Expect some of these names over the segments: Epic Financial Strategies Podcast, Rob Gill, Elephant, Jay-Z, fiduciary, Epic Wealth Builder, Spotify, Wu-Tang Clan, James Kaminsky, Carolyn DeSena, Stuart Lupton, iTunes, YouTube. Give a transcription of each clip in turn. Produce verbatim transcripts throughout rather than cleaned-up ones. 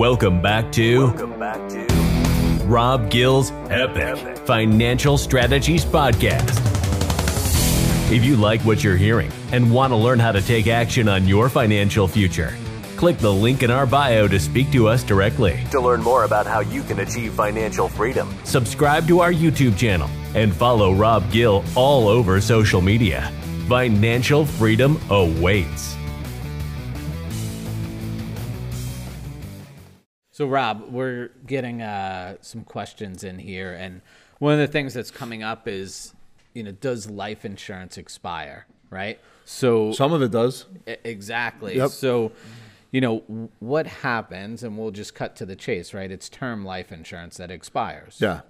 Welcome back to, Welcome back to Rob Gill's Epic, Epic Financial Strategies Podcast. If you like what you're hearing and want to learn how to take action on your financial future, click the link in our bio to speak to us directly. To learn more about how you can achieve financial freedom, subscribe to our YouTube channel and follow Rob Gill all over social media. Financial freedom awaits. So, Rob, we're getting uh, some questions in here, and one of the things that's coming up is, you know, does life insurance expire, right? So some of it does. Exactly. Yep. So, you know, what happens, and we'll just cut to the chase, right? It's term life insurance that expires. Yeah.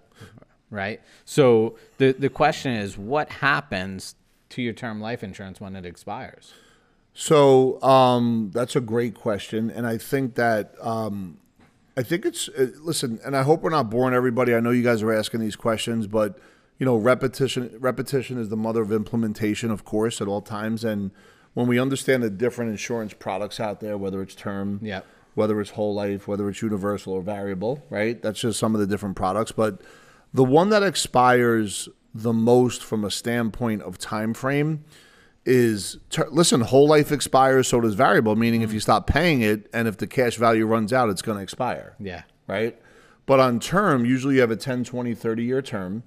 Right? So the, the question is, what happens to your term life insurance when it expires? So um, that's a great question, and I think that... Um, I think it's, listen, and I hope we're not boring everybody. I know you guys are asking these questions, but, you know, repetition repetition is the mother of implementation, of course, at all times. And when we understand the different insurance products out there, whether it's term, yeah, whether it's whole life, whether it's universal or variable, right? That's just some of the different products. But the one that expires the most from a standpoint of time frame is, listen, whole life expires, so does variable, meaning if you stop paying it and if the cash value runs out, it's going to expire. Yeah. Right? But on term, usually you have a ten, twenty, thirty-year term,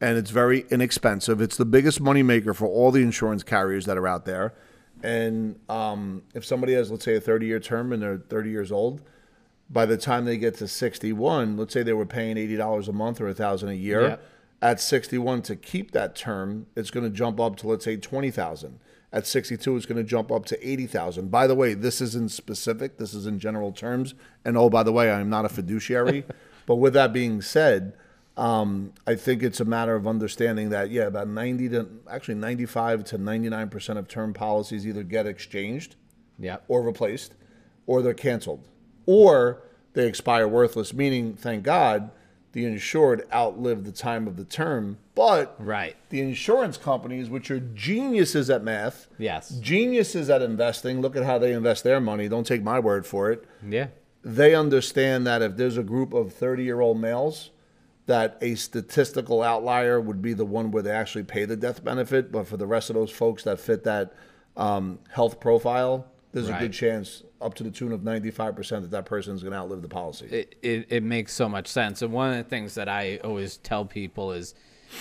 and it's very inexpensive. It's the biggest moneymaker for all the insurance carriers that are out there. And um, if somebody has, let's say, a thirty-year term and they're thirty years old, by the time they get to sixty-one, let's say they were paying eighty dollars a month or one thousand dollars a year. Yeah. At sixty-one, to keep that term, it's going to jump up to, let's say, twenty thousand dollars. At sixty-two, it's going to jump up to eighty thousand dollars. By the way, this isn't specific. This is in general terms. And, oh, by the way, I am not a fiduciary. But with that being said, um, I think it's a matter of understanding that, yeah, about ninety to actually ninety-five to ninety-nine percent of term policies either get exchanged, yeah, or replaced, or they're canceled, or they expire worthless, meaning, thank God, the insured outlived the time of the term, but right, the insurance companies, which are geniuses at math, yes, geniuses at investing, look at how they invest their money. Don't take my word for it. Yeah. They understand that if there's a group of thirty-year-old males, that a statistical outlier would be the one where they actually pay the death benefit, but for the rest of those folks that fit that um, health profile, there's right, a good chance up to the tune of ninety-five percent that that person is going to outlive the policy. It, it, it makes so much sense. And one of the things that I always tell people is,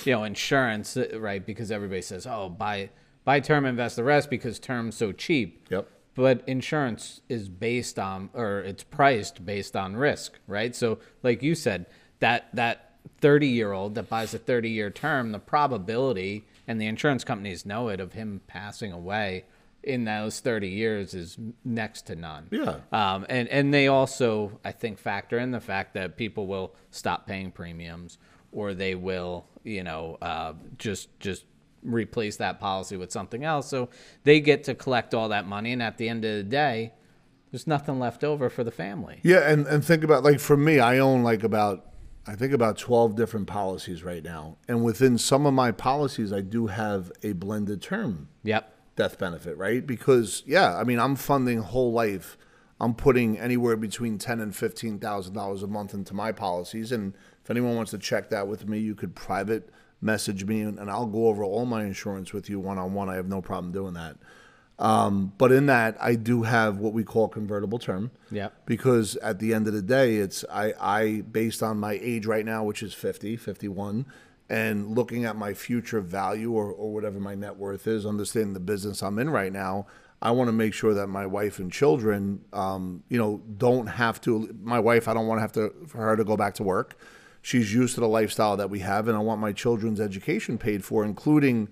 you know, insurance, right? Because everybody says, oh, buy, buy term, invest the rest because term's so cheap. Yep. But insurance is based on, or it's priced based on risk, right? So like you said, that, that thirty-year-old that buys a thirty-year term, the probability, and the insurance companies know it, of him passing away in those thirty years is next to none. Yeah. Um, and, and they also, I think, factor in the fact that people will stop paying premiums, or they will, you know, uh, just, just replace that policy with something else. So they get to collect all that money. And at the end of the day, there's nothing left over for the family. Yeah. And, and think about, like, for me, I own like about, I think about twelve different policies right now. And within some of my policies, I do have a blended term. Yep. Death benefit, right? Because, yeah, I mean, I'm funding whole life. I'm putting anywhere between ten and fifteen thousand dollars a month into my policies. And if anyone wants to check that with me, you could private message me, and, and I'll go over all my insurance with you one on one. I have no problem doing that. Um, but in that, I do have what we call convertible term. Yeah. Because at the end of the day, it's I I based on my age right now, which is fifty, fifty-one. And looking at my future value, or, or whatever my net worth is, understanding the business I'm in right now, I want to make sure that my wife and children, um, you know, don't have to. My wife, I don't want to have to for her to go back to work. She's used to the lifestyle that we have, and I want my children's education paid for, including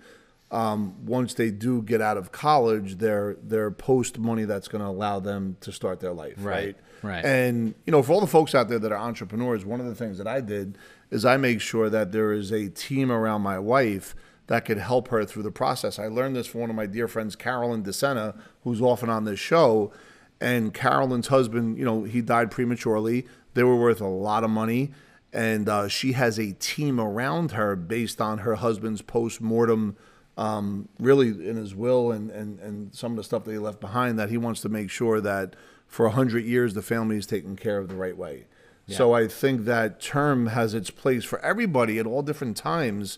um, once they do get out of college, their their post money that's going to allow them to start their life. Right, right, right. And you know, for all the folks out there that are entrepreneurs, one of the things that I did is I make sure that there is a team around my wife that could help her through the process. I learned this from one of my dear friends, Carolyn DeSena, who's often on this show. And Carolyn's husband, you know, he died prematurely. They were worth a lot of money. And uh, she has a team around her based on her husband's post-mortem, um, really in his will and, and, and some of the stuff that he left behind, that he wants to make sure that for a hundred years, the family is taken care of the right way. Yeah. So I think that term has its place for everybody at all different times.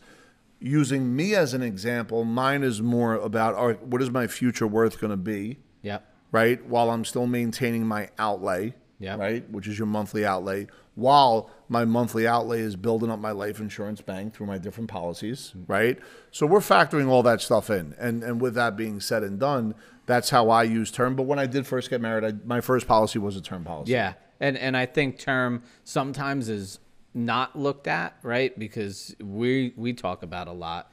Using me as an example, mine is more about, all right, what is my future worth going to be? Yeah. Right? While I'm still maintaining my outlay, yeah. right? Which is your monthly outlay, while my monthly outlay is building up my life insurance bank through my different policies, right? So we're factoring all that stuff in. And and with that being said and done, that's how I use term. But when I did first get married, I, my first policy was a term policy. Yeah. And and I think term sometimes is not looked at, right? Because we we talk about a lot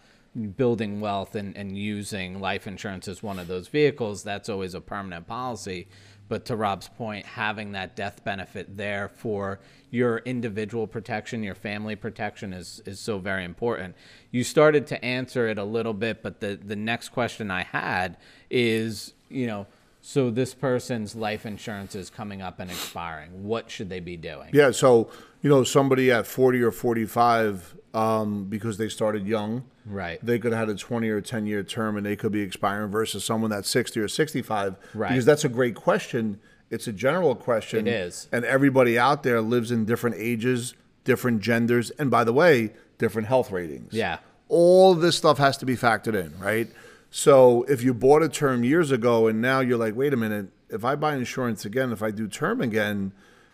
building wealth and, and using life insurance as one of those vehicles. That's always a permanent policy. But to Rob's point, having that death benefit there for your individual protection, your family protection is, is so very important. You started to answer it a little bit, but the, the next question I had is, you know, so this person's life insurance is coming up and expiring. What should they be doing? Yeah, so, you know, somebody at forty or forty-five, um, because they started young, right? They could have had a twenty or ten year term and they could be expiring versus someone that's sixty or sixty-five. Right. Because that's a great question. It's a general question. It is. And everybody out there lives in different ages, different genders, and by the way, different health ratings. Yeah. All this stuff has to be factored in, right? So if you bought a term years ago and now you're like, wait a minute, if I buy insurance again, if I do term again,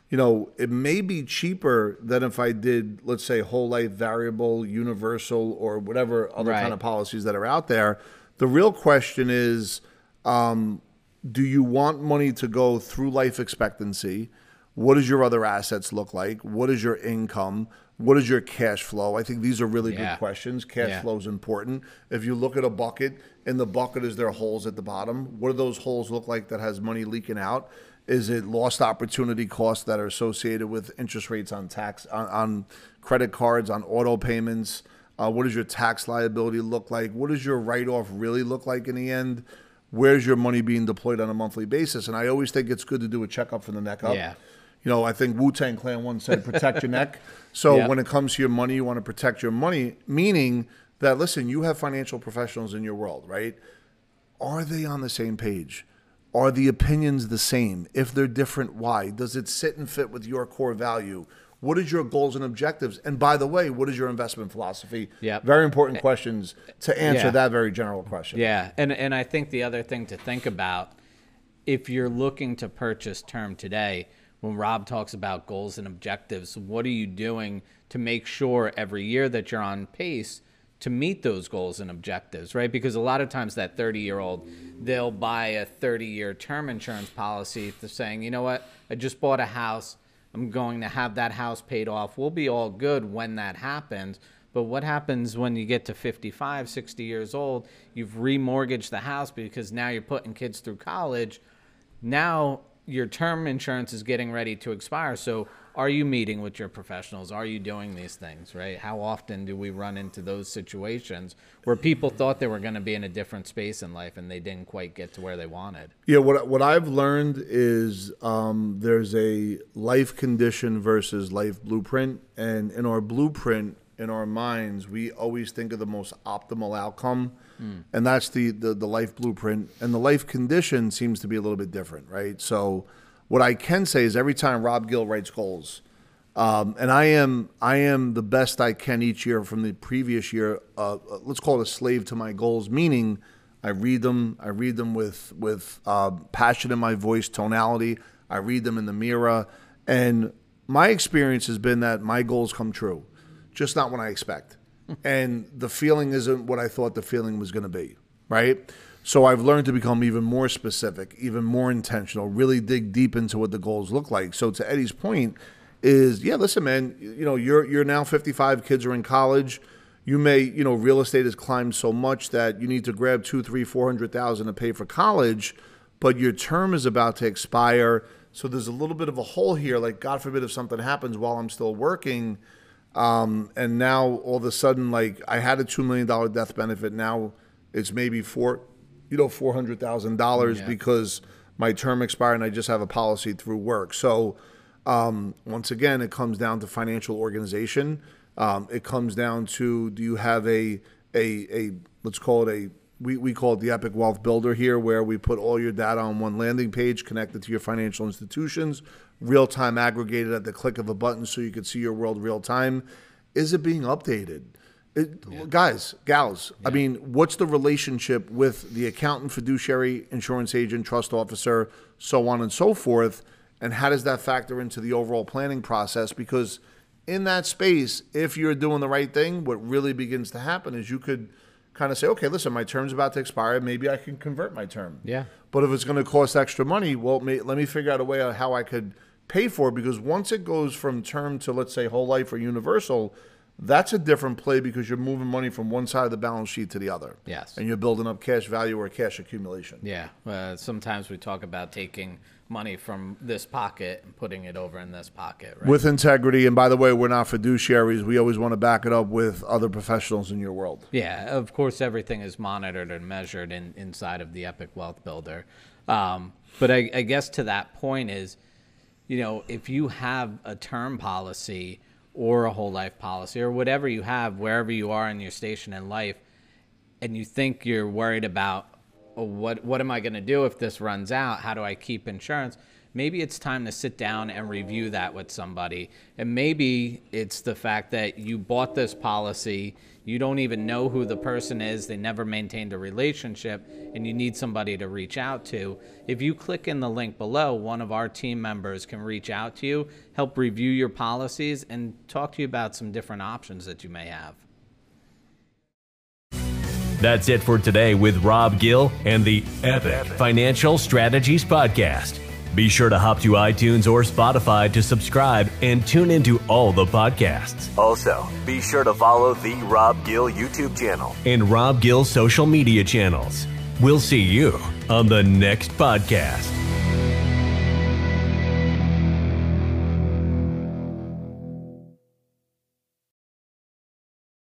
you know, it may be cheaper than if I did, let's say, whole life variable, universal, or whatever other right. kind of policies that are out there. The real question is, um, do you want money to go through life expectancy? What does your other assets look like? What is your income? What is your cash flow? I think these are really yeah. good questions. Cash yeah. flow is important. If you look at a bucket, in the bucket is there holes at the bottom? What do those holes look like that has money leaking out? Is it lost opportunity costs that are associated with interest rates on tax, on, on credit cards, on auto payments? Uh, what does your tax liability look like? What does your write-off really look like in the end? Where's your money being deployed on a monthly basis? And I always think it's good to do a checkup from the neck up. Yeah. You know, I think Wu-Tang Clan once said, protect your neck. So yep. when it comes to your money, you want to protect your money, meaning that, listen, you have financial professionals in your world, right? Are they on the same page? Are the opinions the same? If they're different, why? Does it sit and fit with your core value? What is your goals and objectives? And by the way, what is your investment philosophy? Yep. Very important questions to answer yeah. that very general question. Yeah, and and I think the other thing to think about, if you're looking to purchase term today, when Rob talks about goals and objectives, what are you doing to make sure every year that you're on pace to meet those goals and objectives, right? Because a lot of times that thirty-year-old, they'll buy a thirty-year term insurance policy saying, you know what, I just bought a house. I'm going to have that house paid off. We'll be all good when that happens. But what happens when you get to fifty-five, sixty years old? You've remortgaged the house because now you're putting kids through college. Now your term insurance is getting ready to expire. So are you meeting with your professionals? Are you doing these things, right? How often do we run into those situations where people thought they were going to be in a different space in life and they didn't quite get to where they wanted? Yeah, what, what I've learned is um, there's a life condition versus life blueprint. And in our blueprint, in our minds, we always think of the most optimal outcome. Mm. And that's the, the the life blueprint. And the life condition seems to be a little bit different, right? So what I can say is every time Rob Gill writes goals, um, and I am I am the best I can each year from the previous year, uh, let's call it a slave to my goals, meaning I read them, I read them with, with uh, passion in my voice, tonality, I read them in the mirror. And my experience has been that my goals come true, just not what I expect. And the feeling isn't what I thought the feeling was going to be, right? So I've learned to become even more specific, even more intentional, really dig deep into what the goals look like. So to Eddie's point is, yeah, listen, man, you know, you're you're now fifty-five, kids are in college. You may, you know, real estate has climbed so much that you need to grab two, three, four hundred thousand to pay for college, but your term is about to expire. So there's a little bit of a hole here. Like, God forbid if something happens while I'm still working. Um, and now all of a sudden, like, I had a two million dollar death benefit. Now it's maybe four, you know, four hundred thousand dollars yeah. because my term expired and I just have a policy through work. So, um, once again, it comes down to financial organization. Um, it comes down to, do you have a, a, a, let's call it a we, we call it the Epic Wealth Builder here, where we put all your data on one landing page connected to your financial institutions, real-time aggregated at the click of a button so you could see your world real-time. Is it being updated? It, yeah. Guys, gals, yeah. I mean, what's the relationship with the accountant, fiduciary, insurance agent, trust officer, so on and so forth? And how does that factor into the overall planning process? Because in that space, if you're doing the right thing, what really begins to happen is you could kind of say, okay, listen, my term's about to expire. Maybe I can convert my term. Yeah. But if it's going to cost extra money, well, may, let me figure out a way on how I could pay for it. Because once it goes from term to, let's say, whole life or universal, that's a different play because you're moving money from one side of the balance sheet to the other. Yes. And you're building up cash value or cash accumulation. Yeah. Uh, sometimes we talk about taking money from this pocket and putting it over in this pocket. Right? With integrity. And by the way, we're not fiduciaries. We always want to back it up with other professionals in your world. Yeah. Of course, everything is monitored and measured in, inside of the Epic Wealth Builder. Um, but I, I guess to that point is, you know, if you have a term policy or a whole life policy or whatever you have, wherever you are in your station in life, and you think you're worried about, oh, what, what am I going to do if this runs out? How do I keep insurance? Maybe it's time to sit down and review that with somebody. And maybe it's the fact that you bought this policy, you don't even know who the person is, they never maintained a relationship, and you need somebody to reach out to. If you click in the link below, one of our team members can reach out to you, help review your policies, and talk to you about some different options that you may have. That's it for today with Rob Gill and the Epic Financial Strategies Podcast. Be sure to hop to iTunes or Spotify to subscribe and tune into all the podcasts. Also, be sure to follow the Rob Gill YouTube channel and Rob Gill social media channels. We'll see you on the next podcast.